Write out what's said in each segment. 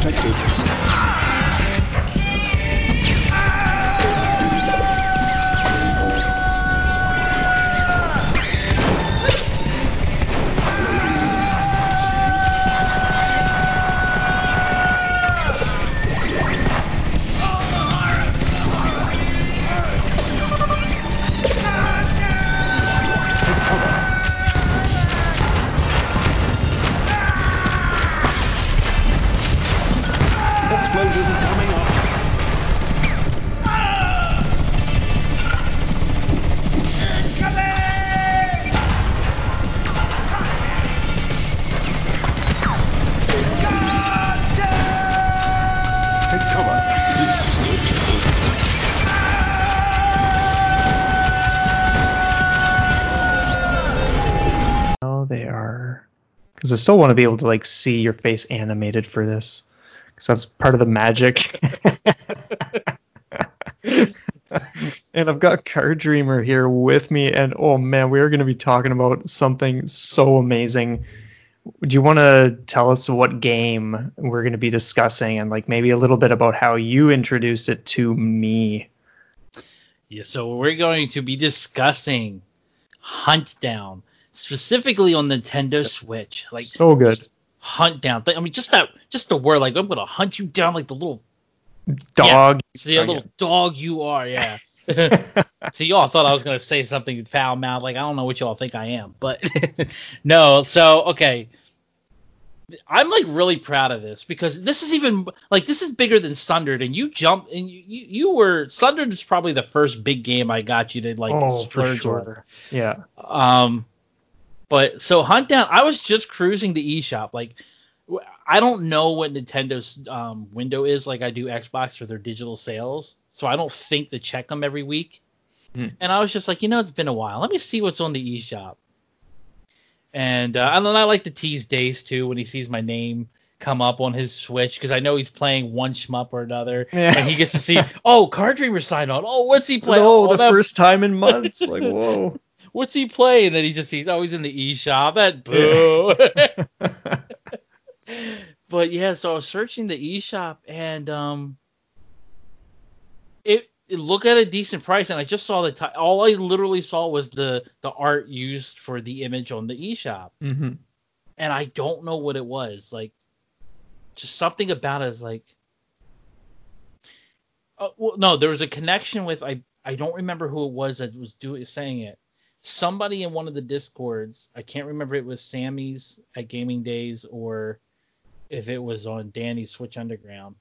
protected. I still want to be able to like see your face animated for this, because that's part of the magic. And I've got Card Dreamer here with me, and oh man, we are going to be talking about something so amazing. Do you want to tell us what game we're going to be discussing, and like maybe a little bit about how you introduced it to me? Yeah, so we're going to be discussing Huntdown. Specifically on Nintendo Switch, like so good. Huntdown. I mean, just the word, like I'm gonna hunt you down, like the little dog. Yeah, see, a little dog you are, yeah. So y'all thought I was gonna say something foul mouthed, like I don't know what y'all think I am, but no. So okay, I'm like really proud of this, because this is even like this is bigger than Sundered, and you jump and you were Sundered is probably the first big game I got you to like splurge order. Yeah. But so Huntdown, I was just cruising the eShop. Like, I don't know what Nintendo's window is like I do Xbox for their digital sales. So I don't think to check them every week. And I was just like, you know, it's been a while. Let me see what's on the eShop. And I like to tease Dace, too, when he sees my name come up on his Switch, because I know he's playing one shmup or another, and he gets to see, oh, Card Dreamer signed on. Oh, what's he playing? Oh, the first time in months. Like, whoa. What's he playing? And then he just sees, oh, he's in the eShop. That boo. Yeah. But yeah, so I was searching the eShop, and it looked at a decent price, and I just saw the all I literally saw was the art used for the image on the eShop, and I don't know what it was. Like, just something about it is like, well, no, there was a connection with I don't remember who it was that was saying it. Somebody in one of the Discords, I can't remember if it was Sammy's at Gaming Days or if it was on Danny's Switch Underground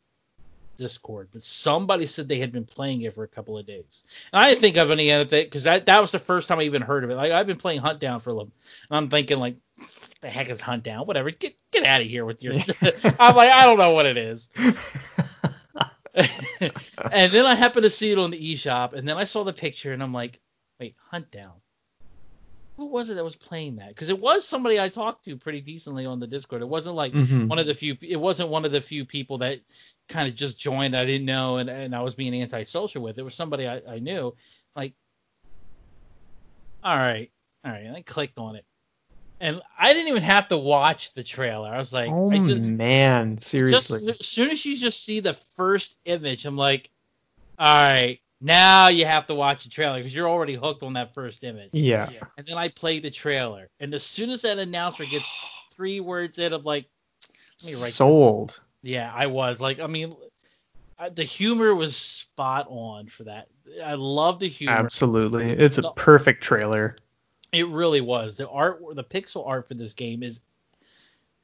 Discord, but somebody said they had been playing it for a couple of days. And I didn't think of any of it, because that was the first time I even heard of it. Like, I've been playing Huntdown for a little, and I'm thinking, like, what the heck is Huntdown? Whatever, get out of here with your... I'm like, I don't know what it is. And then I happened to see it on the eShop, and then I saw the picture, and I'm like, wait, Huntdown. Who was it that was playing that? Because it was somebody I talked to pretty decently on the Discord. It wasn't like it wasn't one of the few people that kind of just joined. I didn't know, and I was being antisocial with. It was somebody I knew. Like, all right, and I clicked on it, and I didn't even have to watch the trailer. I was like, oh man, seriously. Just, as soon as you just see the first image, I'm like, all right. Now you have to watch the trailer, because you're already hooked on that first image. Yeah. And then I played the trailer, and as soon as that announcer gets 3 words in, I'm like, let me write sold. This. Yeah, I was like, I mean, the humor was spot on for that. I love the humor. Absolutely, it's a perfect trailer. It really was. The art, the pixel art for this game is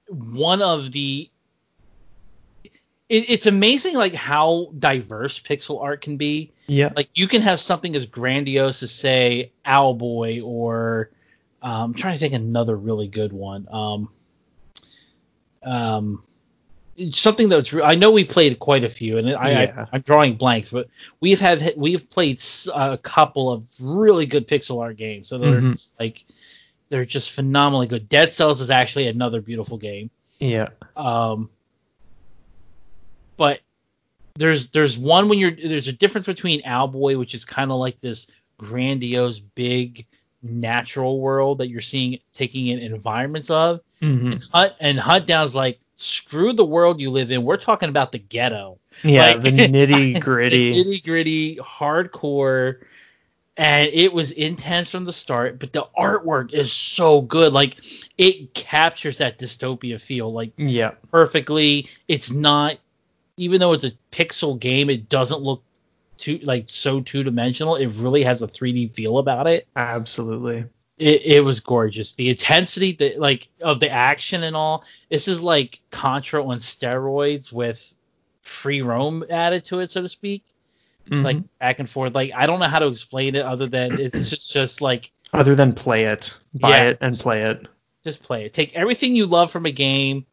one of the. It's amazing, like, how diverse pixel art can be. Yeah, like you can have something as grandiose as, say, Owlboy, or I'm trying to think of another really good one. Something that's I know we played quite a few, and I'm drawing blanks, but we've played a couple of really good pixel art games. So they're just, like, they're just phenomenally good. Dead Cells is actually another beautiful game. Yeah. But there's one when there's a difference between Owlboy, which is kind of like this grandiose, big natural world that you're seeing taking in environments of, and Huntdown's like, screw the world you live in. We're talking about the ghetto. Yeah, like, the nitty-gritty. Nitty-gritty, hardcore. And it was intense from the start, but the artwork is so good. Like, it captures that dystopia feel, like, yeah, perfectly. It's not, even though it's a pixel game, it doesn't look too, like, so two-dimensional. It really has a 3D feel about it. Absolutely. It was gorgeous. The intensity, of the action and all. This is like Contra on steroids with free roam added to it, so to speak. Mm-hmm. Like back and forth. Like, I don't know how to explain it other than it's just like, other than play it, buy it and play it. Just play it. Take everything you love from a game,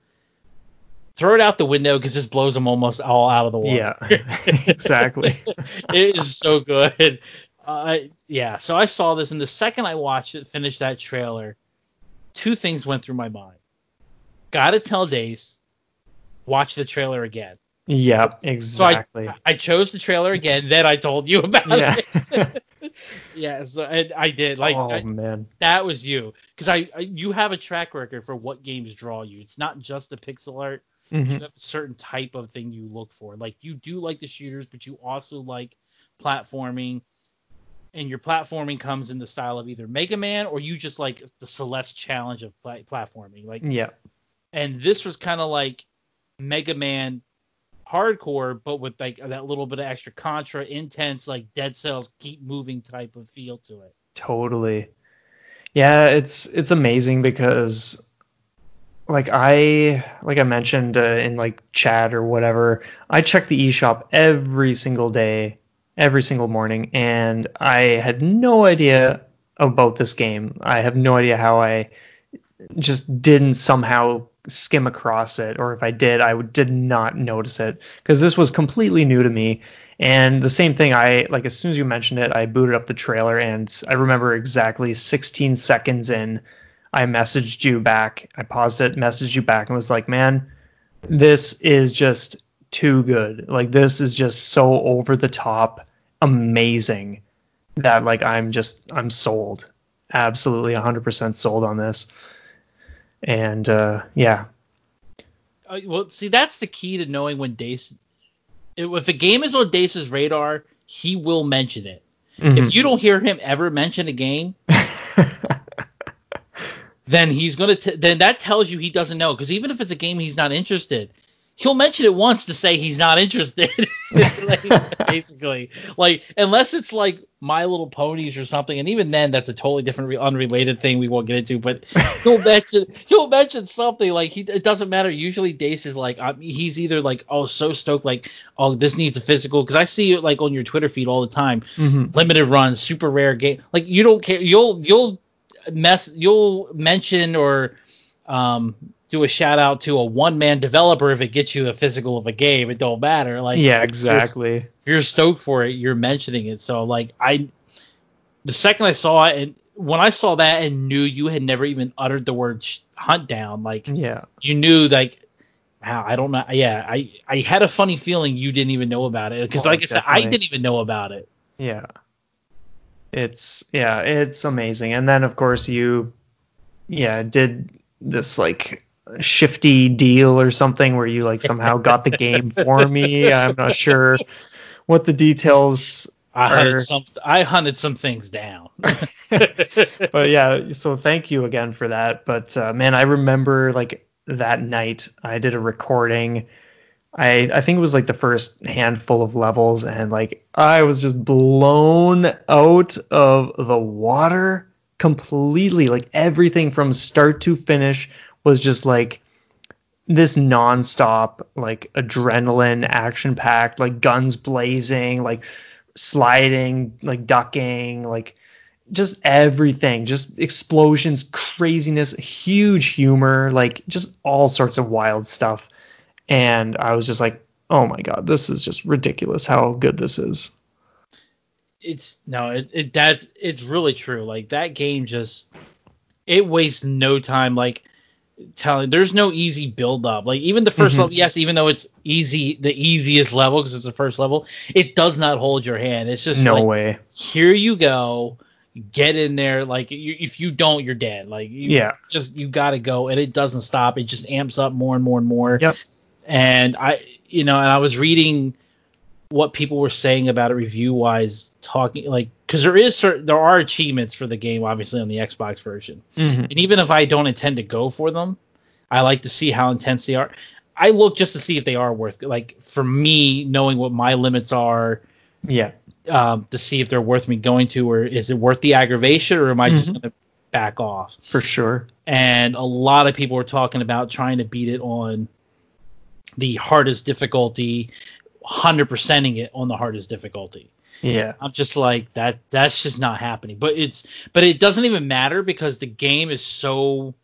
throw it out the window because this blows them almost all out of the water. Yeah, exactly. It is so good. So I saw this, and the second I watched it, finished that trailer, two things went through my mind. Gotta tell Dace, watch the trailer again. Yeah, exactly. So I chose the trailer again, then I told you about it. Yeah, so I did. Like, man. That was you. Because you have a track record for what games draw you. It's not just the pixel art. Mm-hmm. You have a certain type of thing you look for. Like, you do like the shooters, but you also like platforming. And your platforming comes in the style of either Mega Man or you just like the Celeste challenge of platforming. Like, yeah. And this was kind of like Mega Man hardcore, but with like that little bit of extra Contra, intense, like Dead Cells, keep moving type of feel to it. Totally. Yeah, it's amazing because like I mentioned in like chat or whatever, I check the eShop every single day, every single morning, and I had no idea about this game. I have no idea how I just didn't somehow skim across it, or if I did, I did not notice it, because this was completely new to me. And the same thing, as soon as you mentioned it, I booted up the trailer, and I remember exactly 16 seconds in, I messaged you back. I paused it, messaged you back, and was like, man, this is just too good. Like, this is just so over the top amazing that, like, I'm sold. Absolutely 100% sold on this. And well, see, that's the key to knowing when Dace, if a game is on Dace's radar, he will mention it. Mm-hmm. If you don't hear him ever mention a game, then he's gonna then that tells you he doesn't know, because even if it's a game he's not interested, he'll mention it once to say he's not interested, like, basically. Like, unless it's like My Little Ponies or something, and even then, that's a totally different, unrelated thing we won't get into. But he'll mention something, like, it doesn't matter. Usually, Dace is like, he's either like, oh, so stoked, like, oh, this needs a physical, because I see it like on your Twitter feed all the time, mm-hmm. limited runs, super rare game. Like, you don't care. You'll mention or do a shout out to a one-man developer if it gets you a physical of a game. It don't matter. Like, yeah, exactly. If you're stoked for it, you're mentioning it. So, like, the second I saw it, and when I saw that and knew you had never even uttered the word Huntdown, like, yeah, you knew, like, wow, I don't know. Yeah, I had a funny feeling you didn't even know about it, because, like, definitely. I said, I didn't even know about it. Yeah, it's amazing. And then, of course, you, did this like shifty deal or something where you like somehow got the game for me. I'm not sure what the details are. I hunted some things down. But yeah, so thank you again for that. But man, I remember like that night I did a recording. I think it was like the first handful of levels, and like I was just blown out of the water completely. Like, everything from start to finish was just like this nonstop, like, adrenaline, action packed, like, guns blazing, like, sliding, like, ducking, like, just everything, just explosions, craziness, huge humor, like, just all sorts of wild stuff. And I was just like, oh my god, this is just ridiculous how good this is. It's really true. Like, that game just, it wastes no time. Like, there's no easy build up. Like, even the first mm-hmm. level, yes, even though it's easy, the easiest level because it's the first level, it does not hold your hand. It's just no way. Here you go. get in there. Like, if you don't, you're dead. Like, you got to go, and it doesn't stop. It just amps up more and more and more. Yep. And I was reading what people were saying about it review wise, talking like, because there are achievements for the game, obviously, on the Xbox version. Mm-hmm. And even if I don't intend to go for them, I like to see how intense they are. I look just to see if they are worth, like, for me, knowing what my limits are. Yeah. To see if they're worth me going to, or is it worth the aggravation, or am I just going to back off? For sure. And a lot of people were talking about trying to beat it on the hardest difficulty, 100%ing it on the hardest difficulty. Yeah. I'm just like, that's just not happening. But it doesn't even matter, because the game is so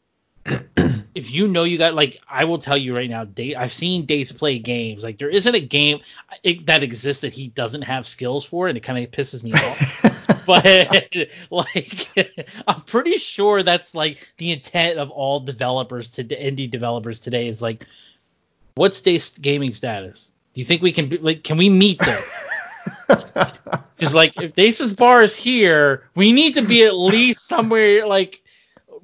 if you got, like, I will tell you right now, I've seen Dace play games. Like, there isn't a game that exists that he doesn't have skills for, and it kind of pisses me off. But, like, I'm pretty sure that's, like, the intent of all developers, indie developers today, is, like, what's Dace's gaming status? Do you think we can, can we meet them? Because, like, if Dace's bar is here, we need to be at least somewhere, like,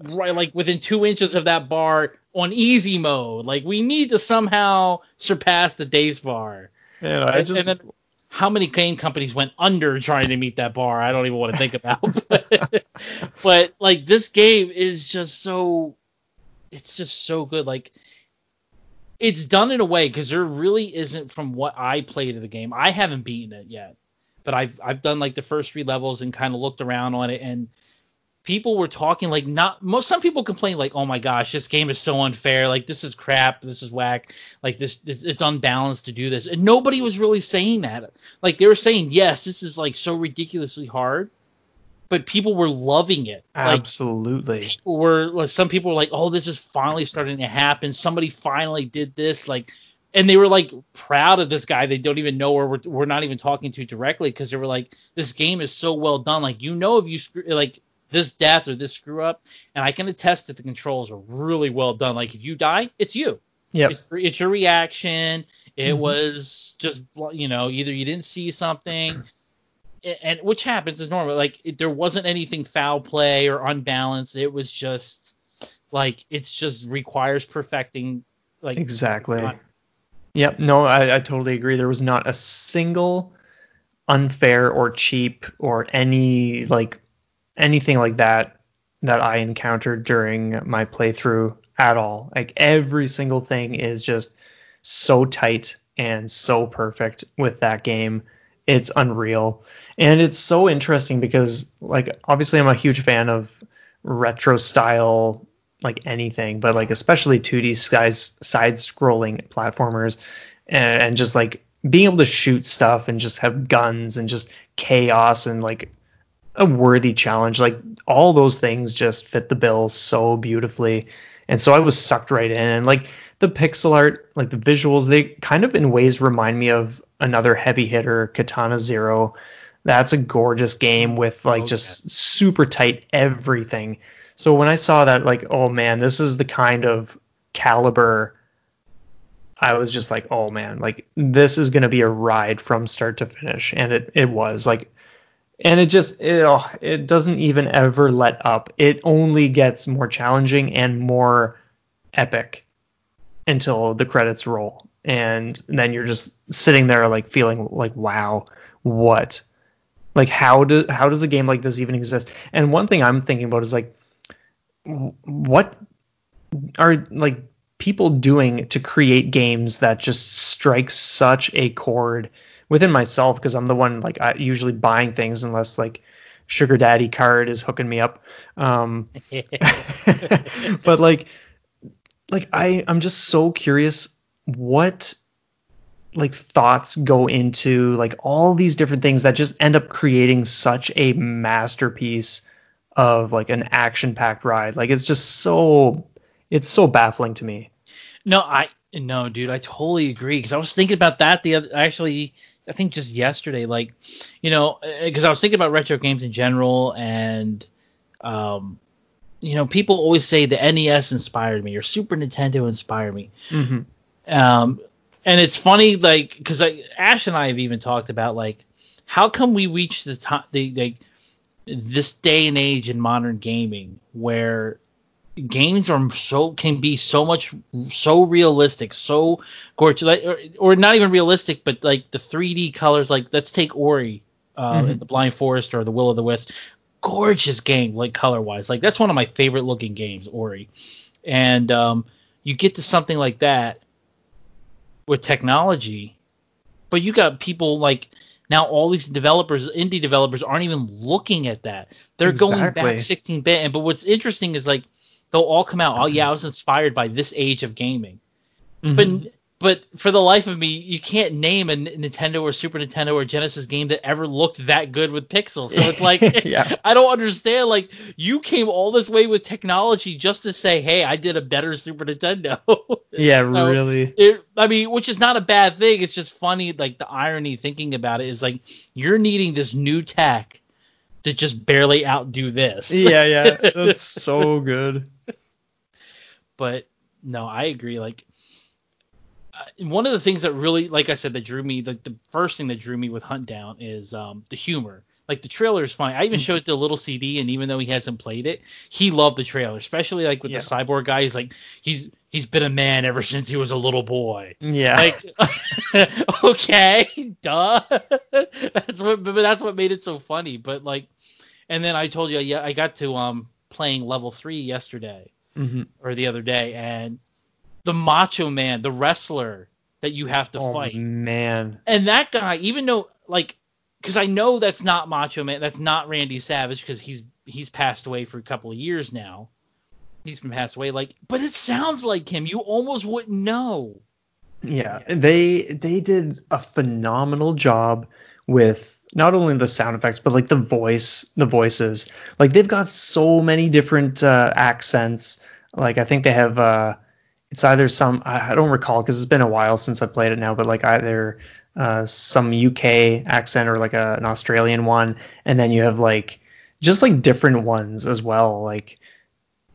right, like within 2 inches of that bar on easy mode. Like, we need to somehow surpass the Dace bar. Yeah, and then how many game companies went under trying to meet that bar? I don't even want to think about. But like, this game is just so, it's just so good. Like, it's done in a way, because there really isn't, from what I played of the game. I haven't beaten it yet, but I've done like the first 3 levels and kind of looked around on it, and people were talking, like, some people complain, like, oh my gosh, this game is so unfair. Like, this is crap. This is whack. Like, this it's unbalanced to do this. And nobody was really saying that. Like, they were saying, yes, this is, like, so ridiculously hard. But people were loving it. Like, absolutely. Some people were like, oh, this is finally starting to happen. Somebody finally did this. Like, and they were, like, proud of this guy they don't even know, or we're not even talking to directly, because they were like, this game is so well done. Like, if you screw, like, this death or this screw up, and I can attest that the controls are really well done. Like, if you die, it's you. Yep. It's your reaction. It was just, either you didn't see something, and which happens is normal. Like, there wasn't anything foul play or unbalanced. It was just like, it's just requires perfecting. Like, exactly. Yep. No, I totally agree. There was not a single unfair or cheap or any, like, anything like that I encountered during my playthrough at all. Like, every single thing is just so tight and so perfect with that game. It's unreal. And it's so interesting because, like, obviously I'm a huge fan of retro style, like, anything, but, like, especially 2D side-scrolling platformers, and just, like, being able to shoot stuff and just have guns and just chaos and, like, a worthy challenge. Like, all those things just fit the bill so beautifully. And so I was sucked right in. And, like, the pixel art, like, the visuals, they kind of in ways remind me of another heavy hitter, Katana Zero. That's a gorgeous game with, like, just super tight everything. So when I saw that, like, oh man, this is the kind of caliber, I was just like, oh man, like, this is going to be a ride from start to finish. And it was, like, and it just, it doesn't even ever let up. It only gets more challenging and more epic until the credits roll. And then you're just sitting there, like, feeling like, wow, what? Like, how does a game like this even exist? And one thing I'm thinking about is, like, what are, like, people doing to create games that just strike such a chord within myself, because I'm the one, like, I usually buying things unless, like, Sugar Daddy Card is hooking me up. But like I'm just so curious what, like, thoughts go into, like, all these different things that just end up creating such a masterpiece of, like, an action-packed ride. Like, it's just so, it's so baffling to me. No, dude, I totally agree, because I was thinking about that I think just yesterday, like, because I was thinking about retro games in general, and, people always say the NES inspired me or Super Nintendo inspired me. Mm-hmm. And it's funny, like, because Ash and I have even talked about, like, how come we reach the top, this day and age in modern gaming where games are so realistic, so gorgeous, like, or not even realistic, but like the 3D colors. Like, let's take Ori and the Blind Forest or the Will of the Wisps. Gorgeous game, like color wise. Like, that's one of my favorite looking games, Ori. And you get to something like that with technology, but you got people like now all these developers, indie developers, aren't even looking at that. They're going back 16-bit. And but what's interesting is like they'll all come out, oh yeah, I was inspired by this age of gaming. Mm-hmm. But for the life of me, you can't name a Nintendo or Super Nintendo or Genesis game that ever looked that good with pixels. So it's like, yeah. I don't understand. Like, you came all this way with technology just to say, hey, I did a better Super Nintendo. Yeah, so really. Which is not a bad thing. It's just funny, like, the irony thinking about it is, like, you're needing this new tech to just barely outdo this. Yeah. That's so good. But, no, I agree, like... One of the things that really, like I said, that drew me, the first thing that drew me with Huntdown is the humor. Like, the trailer is fine. I even showed the little CD, and even though he hasn't played it, he loved the trailer, especially like with the cyborg guy. He's like, he's been a man ever since he was a little boy. Yeah. Like, okay, duh. That's what made it so funny. But like, and then I told you, yeah, I got to playing level 3 yesterday or the other day, and the Macho Man, the wrestler that you have to fight. Man. And that guy, even though, like, because I know that's not Macho Man, that's not Randy Savage, because he's passed away for a couple of years now. He's been passed away, like, but it sounds like him. You almost wouldn't know. Yeah, they did a phenomenal job with not only the sound effects, but like the voices. Like, they've got so many different accents. Like, I think they have. It's either some, I don't recall because it's been a while since I played it now, but like either some UK accent or like an Australian one. And then you have like, just like different ones as well. Like,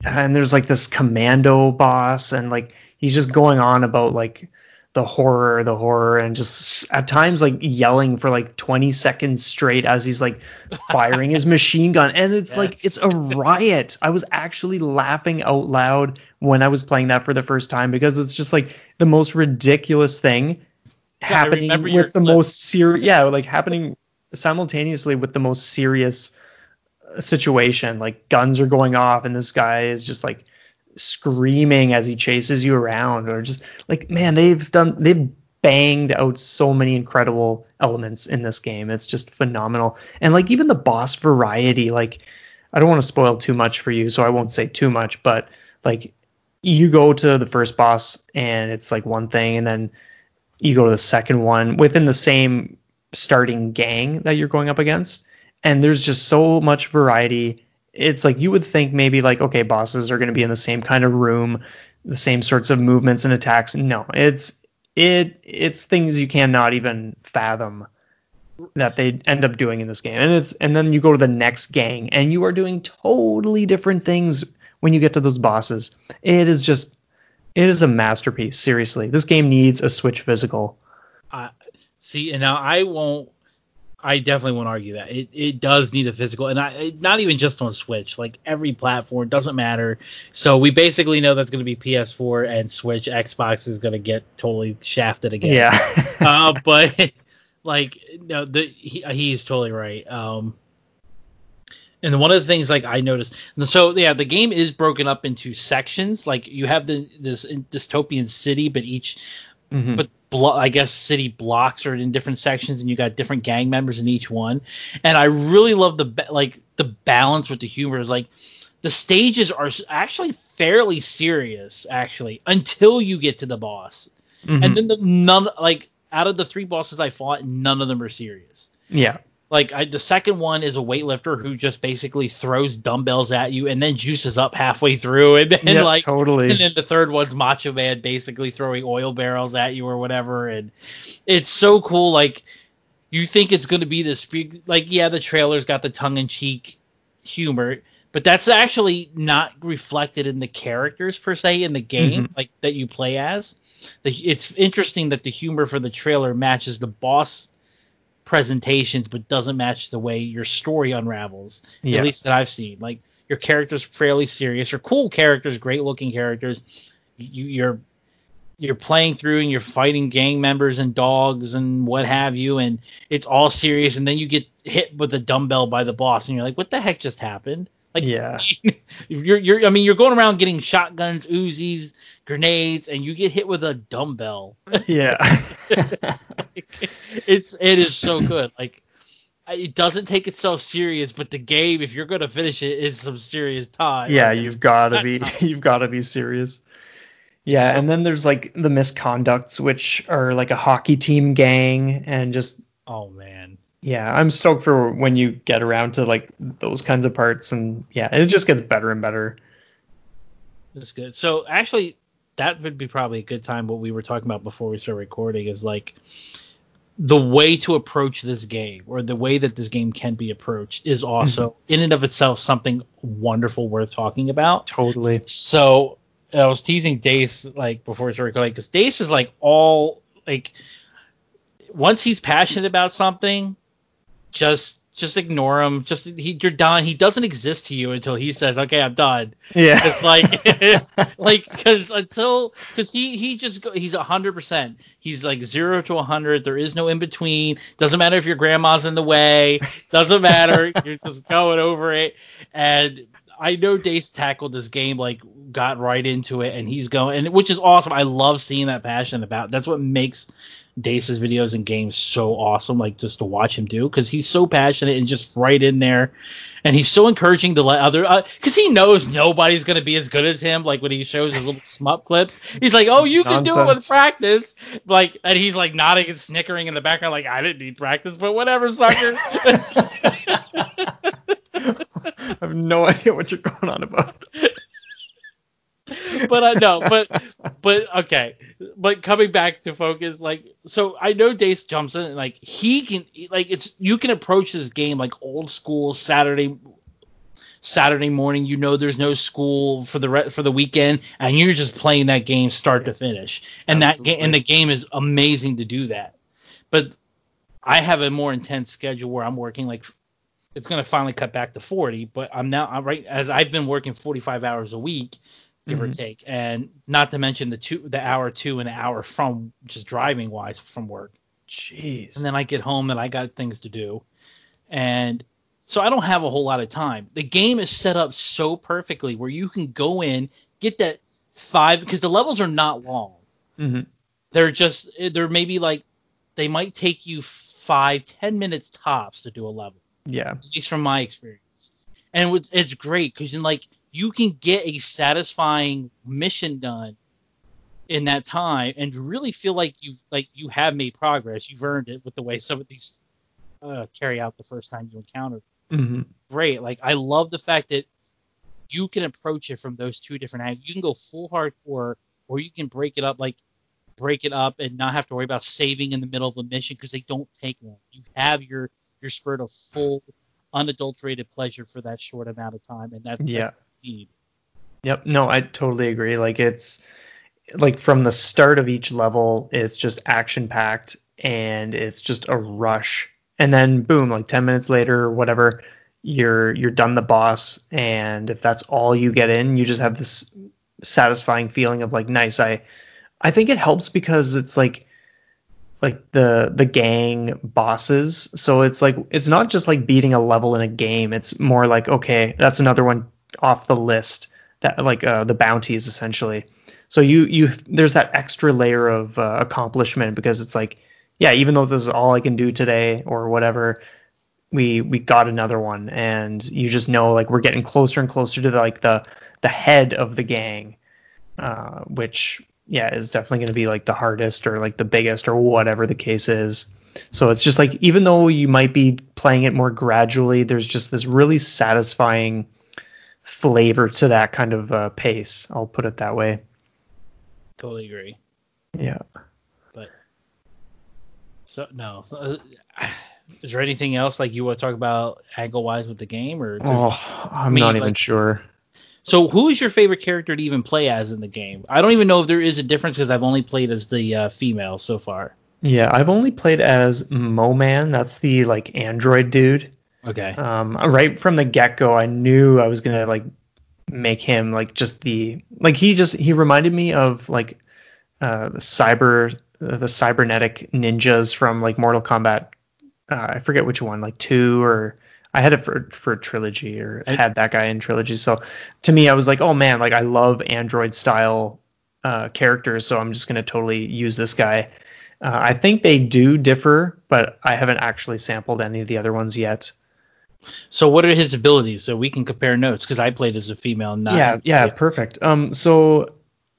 and there's like this commando boss and like, he's just going on about like the horror and just at times like yelling for like 20 seconds straight as he's like firing his machine gun, and it's like it's a riot. I was actually laughing out loud when I was playing that for the first time, because it's just like the most ridiculous thing happening with the most serious like happening simultaneously with the most serious situation. Like, guns are going off and this guy is just like screaming as he chases you around, or just like, man, they've banged out so many incredible elements in this game. It's just phenomenal. And like, even the boss variety, like, I don't want to spoil too much for you, so I won't say too much, but like, you go to the first boss and it's like one thing, and then you go to the second one within the same starting gang that you're going up against, and there's just so much variety. It's like, you would think maybe like, okay, bosses are going to be in the same kind of room, the same sorts of movements and attacks. No, it's things you cannot even fathom that they end up doing in this game. And then you go to the next gang and you are doing totally different things when you get to those bosses. It is a masterpiece. Seriously, this game needs a Switch physical. See, and now I definitely won't argue that it does need a physical, and not even just on Switch, like every platform, doesn't matter. So we basically know that's going to be PS4 and Switch. Xbox is going to get totally shafted again. Yeah. But like, no, he's totally right. And one of the things like I noticed, so yeah, the game is broken up into sections. Like, you have this dystopian city, but each, I guess city blocks are in different sections, and you got different gang members in each one. And I really love the balance with the humor. Is like, the stages are actually fairly serious, actually, until you get to the boss, and then none. Like, out of the 3 bosses I fought, none of them are serious. Yeah. Like, the second one is a weightlifter who just basically throws dumbbells at you and then juices up halfway through. And then, totally. And then the third one's Macho Man basically throwing oil barrels at you or whatever. And it's so cool. Like, you think it's going to be this... Like, yeah, the trailer's got the tongue-in-cheek humor, but that's actually not reflected in the characters, per se, in the game like that you play as. It's interesting that the humor for the trailer matches the boss... presentations, but doesn't match the way your story unravels, at least that I've seen. Like, your character's fairly serious, or cool characters, great looking characters. You're playing through and you're fighting gang members and dogs and what have you, and it's all serious, and then you get hit with a dumbbell by the boss and you're like, what the heck just happened? Like, yeah. I mean, you're going around getting shotguns, Uzis, grenades, and you get hit with a dumbbell. Yeah. It is so good. Like, it doesn't take itself serious, but the game, if you're going to finish it, is some serious time. Yeah, like, you've got to be serious. Yeah, so, and then there's like the misconducts, which are like a hockey team gang, and just, oh man. Yeah, I'm stoked for when you get around to like those kinds of parts, and yeah, it just gets better and better. That's good. So actually, that would be probably a good time. What we were talking about before we start recording is like the way to approach this game, or the way that this game can be approached, is also in and of itself something wonderful worth talking about. Totally. So I was teasing Dace like before we started recording, because Dace is like all like, once he's passionate about something, just ignore him. Just you're done. He doesn't exist to you until he says, "Okay, I'm done." Yeah, it's like, he's 100%. He's like 0 to 100. There is no in between. Doesn't matter if your grandma's in the way. Doesn't matter. You're just going over it. And I know Dace tackled this game, like got right into it, and he's going, and which is awesome. I love seeing that passion about. That's what makes Dace's videos and games so awesome, like just to watch him do, because he's so passionate and just right in there, and he's so encouraging to let other, because he knows nobody's going to be as good as him. Like when he shows his little smut clips, he's like, oh, you can do it with practice, like, and he's like nodding and snickering in the background like, I didn't need practice, but whatever, sucker. I have no idea what you're going on about. But okay, coming back to focus, like, so I know Dace jumps in and like he can, like, it's, you can approach this game like old school Saturday morning, you know, there's no school for the weekend, and you're just playing that game start to finish, and absolutely. That game, and the game is amazing to do that. But I have a more intense schedule where I'm working like, it's going to finally cut back to 40, but I'm right as I've been working 45 hours a week, give or take, and not to mention the hour two and the hour from just driving wise from work. Jeez. And then I get home and I got things to do, and so I don't have a whole lot of time. The game is set up so perfectly where you can go in, get that 5, because the levels are not long. They're maybe like, they might take you 5-10 minutes tops to do a level. Yeah, at least from my experience. And it's great because like you can get a satisfying mission done in that time and really feel like you have made progress. You've earned it with the way some of these carry out the first time you encounter. Great. Like, I love the fact that you can approach it from those two different angles. You can go full hardcore, or you can break it up and not have to worry about saving in the middle of a mission, because they don't take long. You have your spurt of full, unadulterated pleasure for that short amount of time, and that's what you need. Yep. No, I totally agree. Like, it's like from the start of each level, it's just action packed, and it's just a rush. And then boom, like 10 minutes later or whatever, you're done the boss. And if that's all you get in, you just have this satisfying feeling of like, nice. I think it helps because it's like the gang bosses, so it's like, it's not just like beating a level in a game, it's more like, okay, that's another one off the list, that like the bounties essentially. So you there's that extra layer of accomplishment, because it's like, yeah, even though this is all I can do today or whatever, we got another one, and you just know like we're getting closer and closer to the head of the gang, which yeah, is definitely going to be like the hardest or like the biggest or whatever the case is. So it's just like, even though you might be playing it more gradually, there's just this really satisfying flavor to that kind of pace. I'll put it that way. Totally agree. Yeah. But so no, is there anything else like you want to talk about angle wise with the game, or? I'm not even sure. So who is your favorite character to even play as in the game? I don't even know if there is a difference, because I've only played as the female so far. Yeah, I've only played as Mo-Man. That's the like android dude. Okay. Right from the get-go, I knew I was gonna like make him like just the like he reminded me of like the cybernetic ninjas from like Mortal Kombat. I forget which one, like 2 or I had it for Trilogy or had that guy in Trilogy. So to me, I was like, oh man, like I love android style characters, so I'm just gonna totally use this guy. I think they do differ, but I haven't actually sampled any of the other ones yet. So what are his abilities so we can compare notes? Because I played as a female. Yeah, perfect. So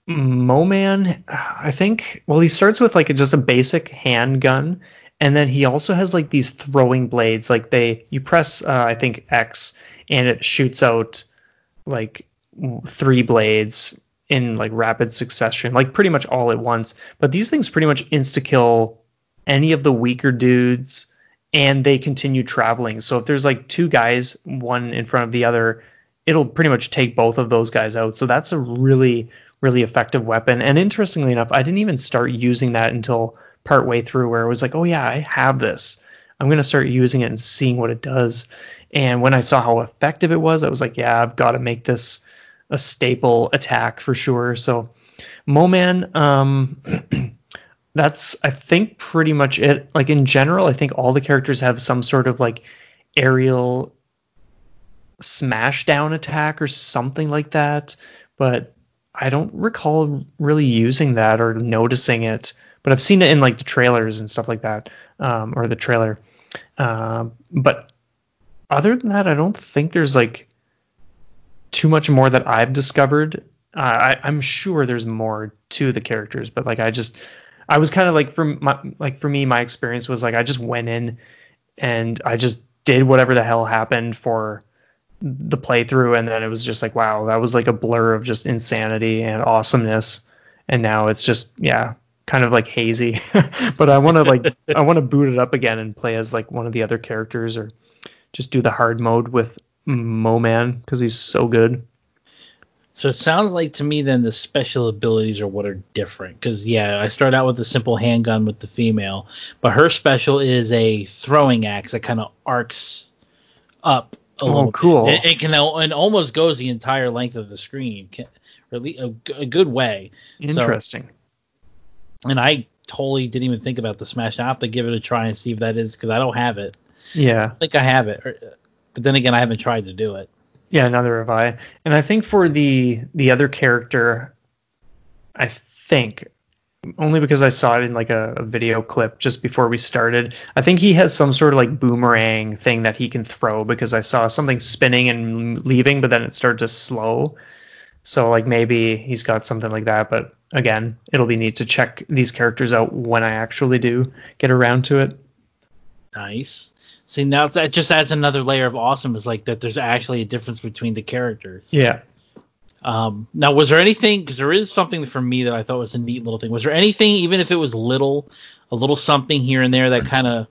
Mo-Man, I think, well, he starts with like just a basic handgun, and then he also has like these throwing blades. Like you press, I think X, and it shoots out like 3 blades in like rapid succession, like pretty much all at once. But these things pretty much insta-kill any of the weaker dudes, and they continue traveling. So if there's like 2 guys, one in front of the other, it'll pretty much take both of those guys out. So that's a really, really effective weapon. And interestingly enough, I didn't even start using that until partway through, where it was like, oh yeah, I have this. I'm going to start using it and seeing what it does. And when I saw how effective it was, I was like, yeah, I've got to make this a staple attack for sure. So Mo-Man, that's I think pretty much it. Like in general, I think all the characters have some sort of like aerial smash down attack or something like that, but I don't recall really using that or noticing it, but I've seen it in like the trailers and stuff like that, or the trailer. But other than that, I don't think there's like too much more that I've discovered. I'm sure there's more to the characters, but like I was kind of like for me my experience was like I just went in and I just did whatever the hell happened for the playthrough, and then it was just like, wow, that was like a blur of just insanity and awesomeness, and now it's just kind of like hazy. But I want to like I want to boot it up again and play as like one of the other characters, or just do the hard mode with Mo-Man because he's so good. So it sounds like to me then the special abilities are what are different, because I start out with a simple handgun with the female, but her special is a throwing axe that kind of arcs up a little. Cool. It can and almost goes the entire length of the screen, really a good way. Interesting. So, and I totally didn't even think about the smash. I have to give it a try and see if that is, because I don't have it. I don't think I have it. But then again, I haven't tried to do it. Yeah, neither have I. And I think for the other character, I think, only because I saw it in like a video clip just before we started, I think he has some sort of like boomerang thing that he can throw, because I saw something spinning and leaving, but then it started to slow. So like maybe he's got something like that. But again, it'll be neat to check these characters out when I actually do get around to it. Nice. See, now that just adds another layer of awesome. Is like that there's actually a difference between the characters. Yeah. Now, was there anything, because there is something for me that I thought was a neat little thing. Was there anything, even if it was a little something here and there that kind of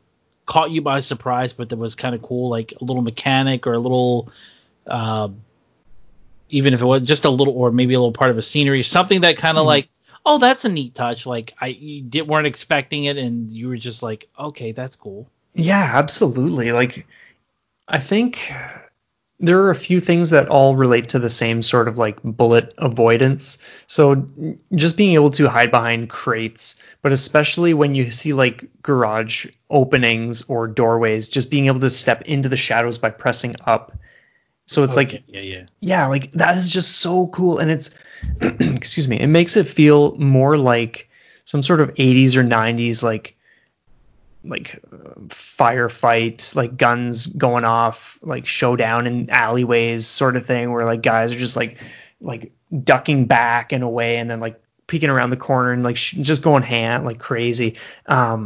caught you by surprise, but that was kind of cool, like a little mechanic or a little, even if it was just a little, or maybe a little part of a scenery, something that kind of like, oh, that's a neat touch. Like you weren't expecting it, and you were just like, okay, that's cool. Yeah, absolutely. Like, I think there are a few things that all relate to the same sort of like bullet avoidance. So just being able to hide behind crates, but especially when you see like garage openings or doorways, just being able to step into the shadows by pressing up. So it's like that is just so cool. And it's, excuse me, it makes it feel more like some sort of 80s or 90s, like firefight, like guns going off, like showdown in alleyways sort of thing, where like guys are just like ducking back and away, and then like peeking around the corner and like just going ham like crazy. Like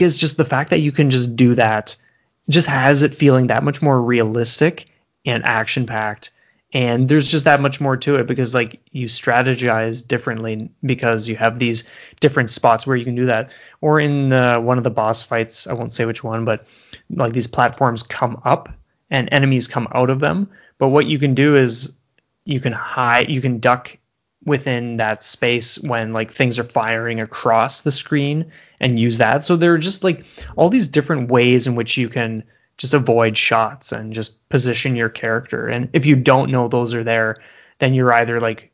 it's just the fact that you can just do that just has it feeling that much more realistic and action packed. And there's just that much more to it, because like you strategize differently because you have these different spots where you can do that. Or in one of the boss fights, I won't say which one, but like these platforms come up and enemies come out of them. But what you can do is you can hide, you can duck within that space when like things are firing across the screen, and use that. So there are just like all these different ways in which you can just avoid shots and just position your character. And if you don't know those are there, then you're either like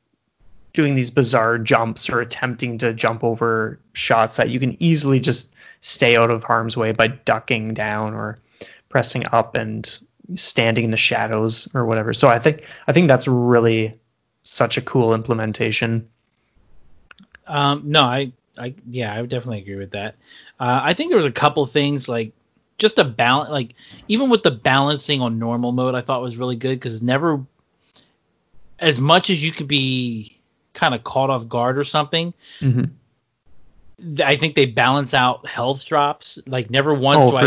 doing these bizarre jumps or attempting to jump over shots that you can easily just stay out of harm's way by ducking down or pressing up and standing in the shadows or whatever. So I think that's really such a cool implementation. I would definitely agree with that. I think there was a couple things like just a balance, like even with the balancing on normal mode, I thought was really good because never as much as you could be kind of caught off guard or something. Mm-hmm. I think they balance out health drops. Like never once I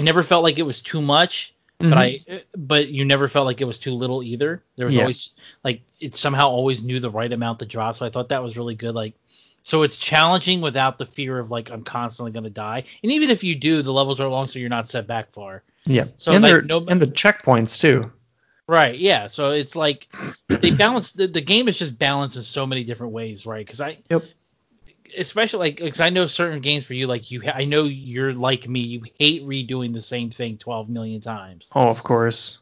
never felt like it was too much. But you never felt like it was too little either. There was always like it somehow always knew the right amount to drop. So I thought that was really good. Like, so it's challenging without the fear of like I'm constantly going to die. And even if you do, the levels are long, so you're not set back far. Yeah. So and, like, and the checkpoints too. Right. Yeah. So it's like they balance the game is just balanced in so many different ways, right? Because especially like because I know certain games for you, like I know you're like me, you hate redoing the same thing 12 million times. Oh, of course.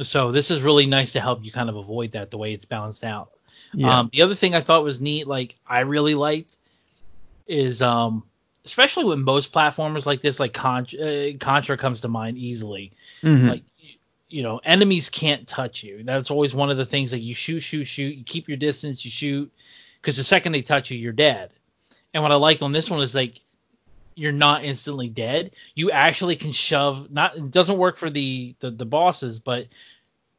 So this is really nice to help you kind of avoid that the way it's balanced out. Yeah. The other thing I thought was neat, like I really liked, is especially with most platformers like this, like Contra comes to mind easily. Mm-hmm. Like you know, enemies can't touch you. That's always one of the things that like you shoot. You keep your distance. You shoot because the second they touch you, you're dead. And what I liked on this one is like you're not instantly dead. You actually can shove. Not it doesn't work for the bosses, but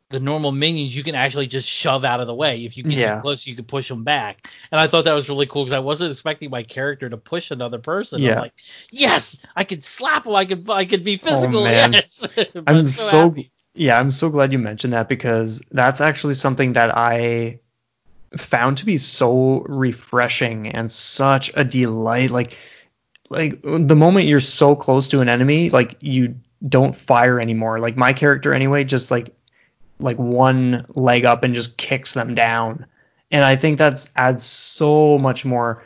the normal minions you can actually just shove out of the way. If you get too close, you can push them back. And I thought that was really cool because I wasn't expecting my character to push another person. Yeah. I'm like, yes, I could slap them. I could be physical. Oh, yes, I'm so glad you mentioned that because that's actually something that I found to be so refreshing and such a delight. Like the moment you're so close to an enemy, like you don't fire anymore. Like my character anyway, just like one leg up and just kicks them down. And I think that's adds so much more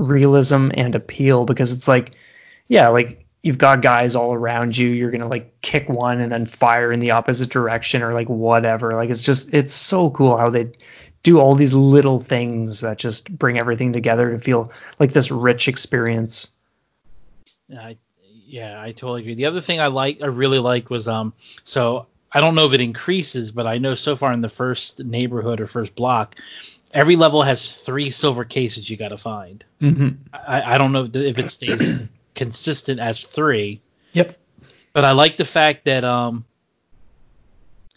realism and appeal because it's like, yeah, like you've got guys all around you. You're going to like kick one and then fire in the opposite direction or like whatever. Like it's so cool how they do all these little things that just bring everything together to feel like this rich experience. Yeah, I totally agree. The other thing I really liked was, so I don't know if it increases, but I know so far in the first neighborhood or first block, every level has 3 silver cases you got to find. Mm-hmm. I don't know if it stays consistent as 3. Yep. But I like the fact that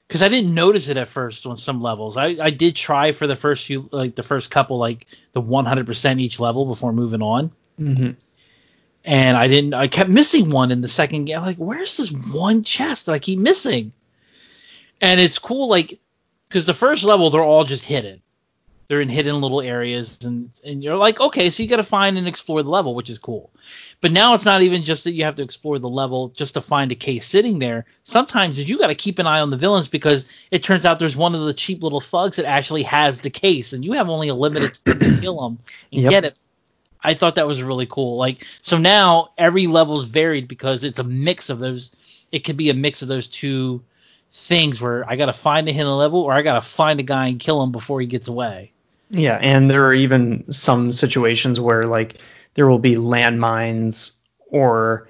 because I didn't notice it at first on some levels. I did try for the first few, like the first couple, like the 100% each level before moving on. Mm-hmm. And I kept missing one in the second game. Like, where's this one chest that I keep missing? And it's cool, like, because the first level they're all just hidden. They're in hidden little areas, and you're like, okay, so you got to find and explore the level, which is cool. But now it's not even just that you have to explore the level just to find a case sitting there. Sometimes you got to keep an eye on the villains because it turns out there's one of the cheap little thugs that actually has the case, and you have only a limited time to kill him and get it. I thought that was really cool. Like, so now every level's varied because it's a mix of those. It could be a mix of those two things where I got to find a hidden level or I got to find a guy and kill him before he gets away. Yeah, and there are even some situations where like there will be landmines or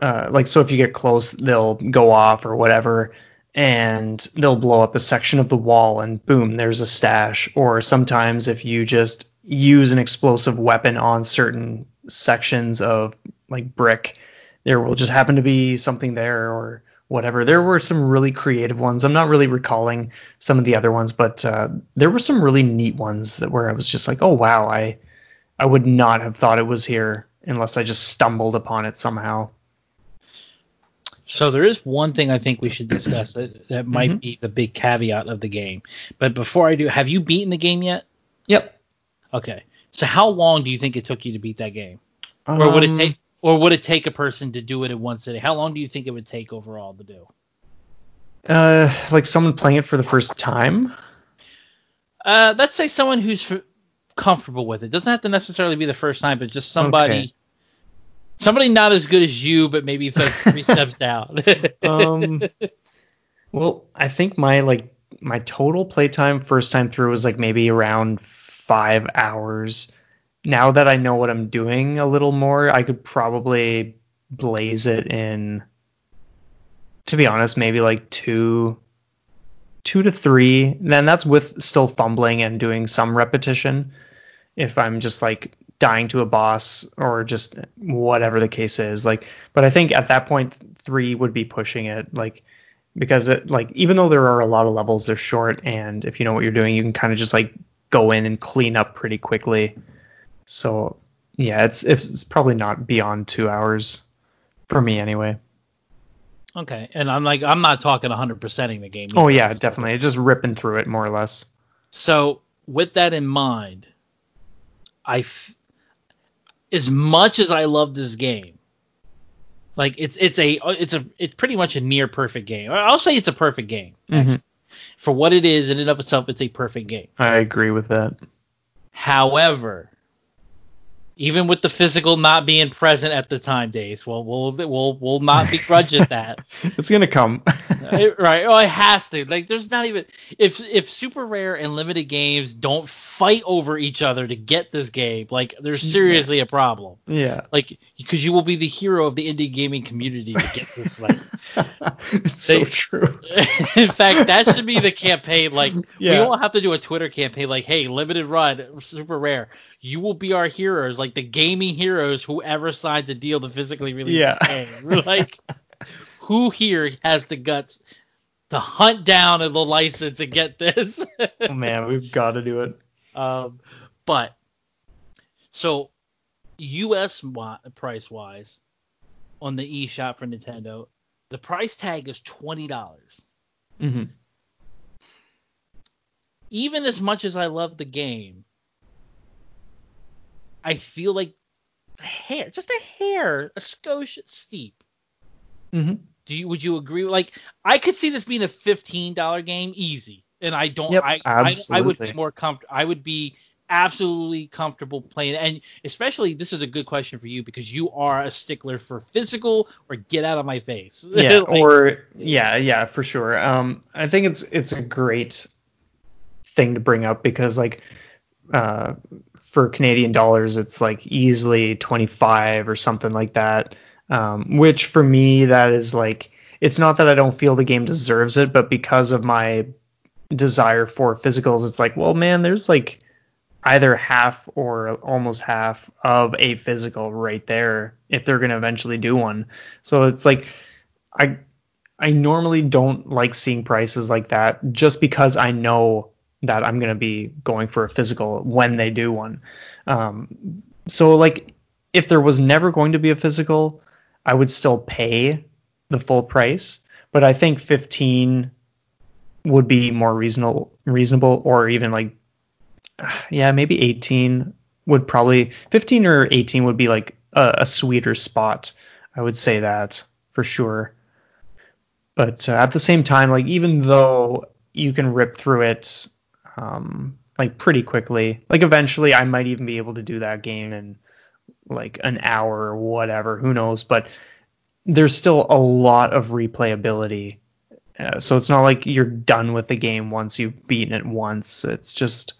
like, so if you get close, they'll go off or whatever, and they'll blow up a section of the wall and boom, there's a stash. Or sometimes if you just use an explosive weapon on certain sections of like brick, there will just happen to be something there or whatever. There were some really creative ones. I'm not really recalling some of the other ones, but there were some really neat ones that where I was just like, oh, wow, I would not have thought it was here unless I just stumbled upon it somehow. So there is one thing I think we should discuss that might be the big caveat of the game. But before I do, have you beaten the game yet? Yep. Okay. So how long do you think it took you to beat that game? Or would it take a person to do it in one sitting? How long do you think it would take overall to do? Like someone playing it for the first time? Let's say someone who's comfortable with. It doesn't have to necessarily be the first time, but just somebody not as good as you, but maybe it's like 3 steps down. Well, I think my total playtime first time through was like maybe around 5 hours. Now that I know what I'm doing a little more, I could probably blaze it in, to be honest, maybe like 2 to 3. Then that's with still fumbling and doing some repetition. If I'm just like dying to a boss or just whatever the case is, like, but I think at that point 3 would be pushing it. Like, because it, like, even though there are a lot of levels, they're short. And if you know what you're doing, you can kind of just like go in and clean up pretty quickly. So yeah, it's probably not beyond 2 hours for me anyway. Okay. And I'm not talking 100%ing the game. Oh yeah, definitely. It's just ripping through it more or less. So with that in mind, as much as I love this game, like it's pretty much a near perfect game. I'll say it's a perfect game. Mm-hmm. For what it is in and of itself, it's a perfect game. I agree with that. However, even with the physical not being present at the time, Days, well, we'll not begrudge it that. It's gonna come, right? Oh, it has to. Like, there's not even if super rare and limited games don't fight over each other to get this game, like, there's seriously a problem. Yeah, like, because you will be the hero of the indie gaming community to get this. Like, so true. In fact, that should be the campaign. Like, we won't have to do a Twitter campaign. Like, hey, limited run, super rare. You will be our heroes, like the gaming heroes, whoever signs a deal to physically release the game. We're like, who here has the guts to hunt down the license and get this? Oh, man, we've got to do it. But so US price wise on the eShop for Nintendo, the price tag is $20. Mm-hmm. Even as much as I love the game, I feel like a skosh steep. Mm-hmm. Would you agree? Like, I could see this being a $15 game easy, and I don't. Yep, I would be more comfortable. I would be absolutely comfortable playing, and especially this is a good question for you because you are a stickler for physical or get out of my face. Yeah, like, yeah, for sure. I think it's a great thing to bring up because, like, for Canadian dollars, it's like easily 25 or something like that. Which for me, that is like, it's not that I don't feel the game deserves it, but because of my desire for physicals, it's like, well, man, there's like either half or almost half of a physical right there if they're going to eventually do one. So it's like, I normally don't like seeing prices like that just because I know that I'm going to be going for a physical when they do one. So like if there was never going to be a physical, I would still pay the full price, but I think 15 would be more reasonable, or even like, maybe 18 would probably 15 or 18 would be like a sweeter spot. I would say that for sure. But at the same time, like, even though you can rip through it, like pretty quickly, like eventually I might even be able to do that game in like an hour or whatever, who knows, but there's still a lot of replayability. So it's not like you're done with the game once you've beaten it once. It's just,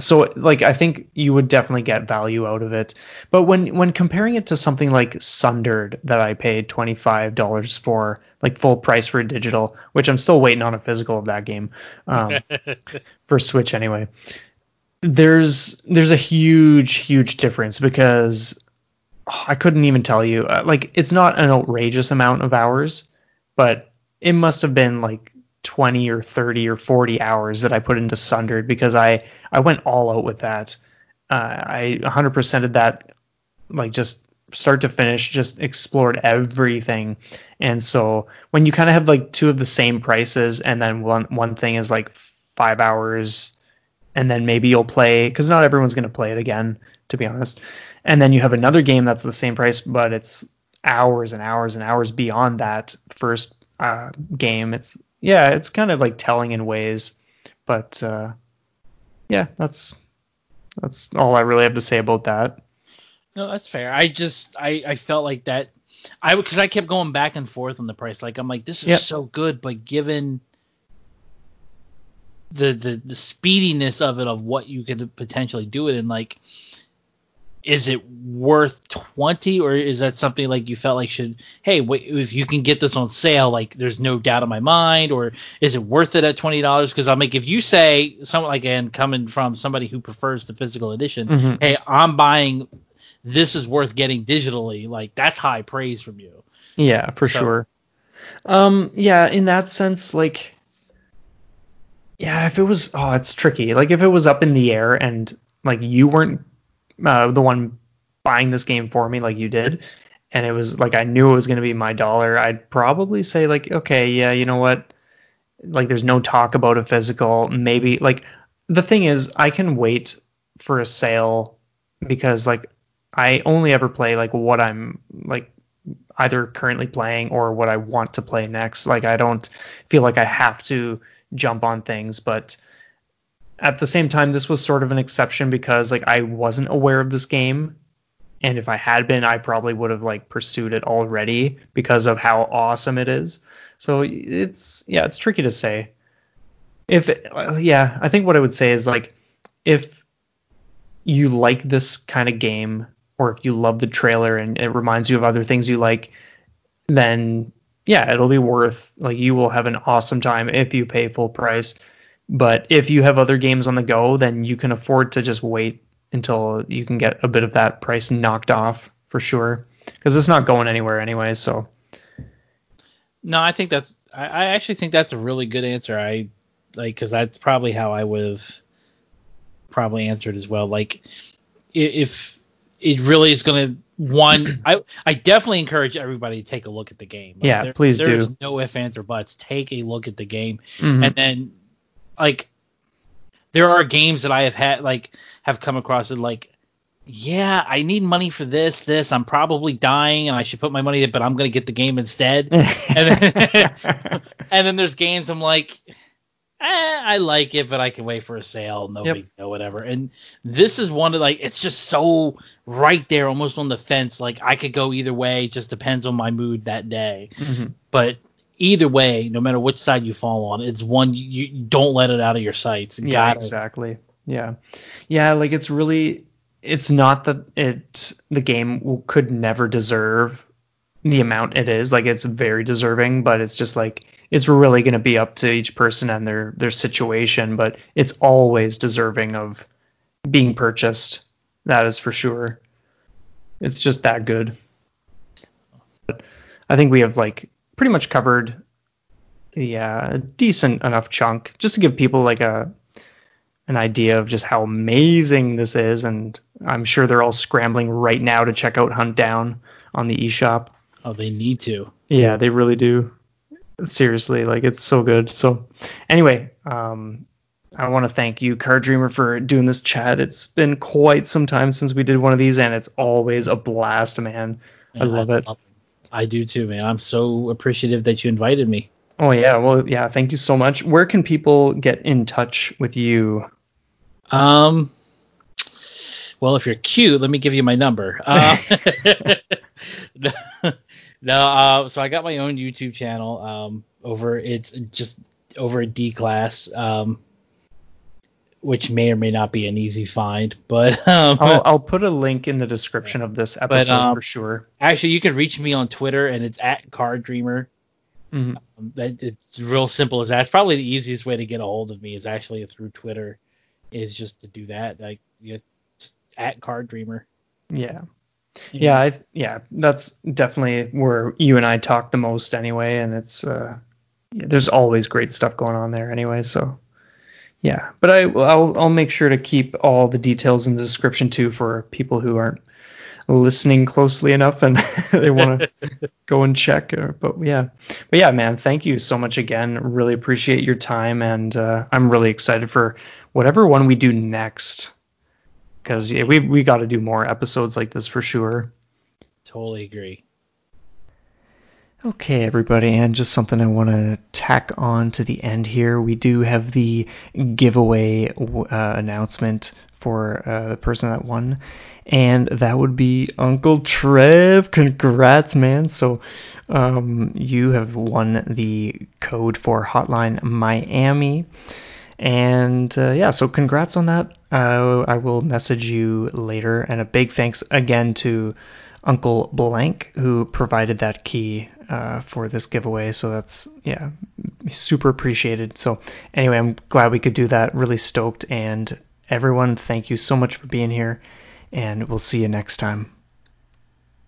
so like, I think you would definitely get value out of it. But when comparing it to something like Sundered that I paid $25 for, like full price for a digital, which I'm still waiting on a physical of that game, for Switch anyway, there's a huge difference because I couldn't even tell you, like, it's not an outrageous amount of hours, but it must have been like 20 or 30 or 40 hours that I put into Sundered because I went all out with that. I 100%ed that, like, just start to finish, just explored everything. And so when you kind of have like two of the same prices and then one thing is like 5 hours and then maybe you'll play, because not everyone's going to play it again, to be honest, and then you have another game that's the same price but it's hours and hours and hours beyond that first game, it's kind of like telling in ways, but that's That's all I really have to say about that. No, that's fair. I just, I felt like that. Because I kept going back and forth on the price. Like, I'm like, this is so good, but given the speediness of it, of what you could potentially do it in, like, is it worth 20, or is that something like you felt like should, hey, wait, if you can get this on sale, like, there's no doubt in my mind, or is it worth it at $20? Because I'm like, if you say someone like, and coming from somebody who prefers the physical edition, mm-hmm. hey, I'm buying. This is worth getting digitally. Like, that's high praise from you. Yeah, for sure. Yeah, in that sense, like, yeah, if it was, oh, it's tricky. Like, if it was up in the air and like you weren't the one buying this game for me, like you did, and it was like I knew it was going to be my dollar, I'd probably say like, okay, yeah, you know what? Like, there's no talk about a physical. Maybe like the thing is, I can wait for a sale because like. I only ever play like what I'm like either currently playing or what I want to play next. Like, I don't feel like I have to jump on things, but at the same time, this was sort of an exception because like I wasn't aware of this game. And if I had been, I probably would have like pursued it already because of how awesome it is. So it's, yeah, it's tricky to say. I think what I would say is like, if you like this kind of game, or if you love the trailer and it reminds you of other things you like, then yeah, it'll be worth, like, you will have an awesome time if you pay full price. But if you have other games on the go, then you can afford to just wait until you can get a bit of that price knocked off for sure. Cause it's not going anywhere anyway. So. No, I think that's, I actually think that's a really good answer. Cause that's probably how I would have probably answered as well. Like, if it really is going to one, I definitely encourage everybody to take a look at the game. Like, yeah, please do. There's no ifs, ands, or buts. Take a look at the game. Mm-hmm. And then like, there are games that I have had, like, have come across and like, yeah, I need money for this, I'm probably dying and I should put my money in, but I'm going to get the game instead. and then there's games I'm like, I like it, but I can wait for a sale. Nobody know, whatever. And this is one that, like, it's just so right there, almost on the fence. Like, I could go either way. It just depends on my mood that day. Mm-hmm. But either way, no matter which side you fall on, it's one you don't let it out of your sights. Yeah, exactly. Yeah. Yeah. Like, it's really, it's not that the game could never deserve the amount it is. Like, it's very deserving, but it's just like, it's really going to be up to each person and their situation, but it's always deserving of being purchased. That is for sure. It's just that good. But I think we have like pretty much covered a decent enough chunk just to give people like an idea of just how amazing this is. And I'm sure they're all scrambling right now to check out Huntdown on the eShop. Oh, they need to. Yeah, they really do. Seriously, like, it's so good. So anyway, I want to thank you, Card Dreamer, for doing this chat. It's been quite some time since we did one of these, and it's always a blast, man. I love it. I do too, man. I'm so appreciative that you invited me. Oh yeah, well yeah, thank you so much. Where can people get in touch with you? Well, if you're cute, let me give you my number. So I got my own YouTube channel. It's just over at D class, which may or may not be an easy find, but I'll put a link in the description of this episode for sure. Actually, you can reach me on Twitter, and it's at Card Dreamer. Mm-hmm. It's real simple as that. It's probably the easiest way to get a hold of me is actually through Twitter. Is just to do that, like, you know, just at Card Dreamer. Yeah. Yeah, that's definitely where you and I talk the most anyway, and it's there's always great stuff going on there anyway. So yeah, but I'll make sure to keep all the details in the description too for people who aren't listening closely enough and they want to go and check. But yeah, man, thank you so much again. Really appreciate your time, and I'm really excited for whatever one we do next. Because yeah, we got to do more episodes like this for sure. Totally agree. Okay, everybody, and just something I want to tack on to the end here. We do have the giveaway announcement for the person that won, and that would be Uncle Trev. Congrats, man. So you have won the code for Hotline Miami. And yeah, so congrats on that. I will message you later. And a big thanks again to Uncle Blank, who provided that key for this giveaway. So that's, yeah, super appreciated. So anyway, I'm glad we could do that. Really stoked. And everyone, thank you so much for being here. And we'll see you next time.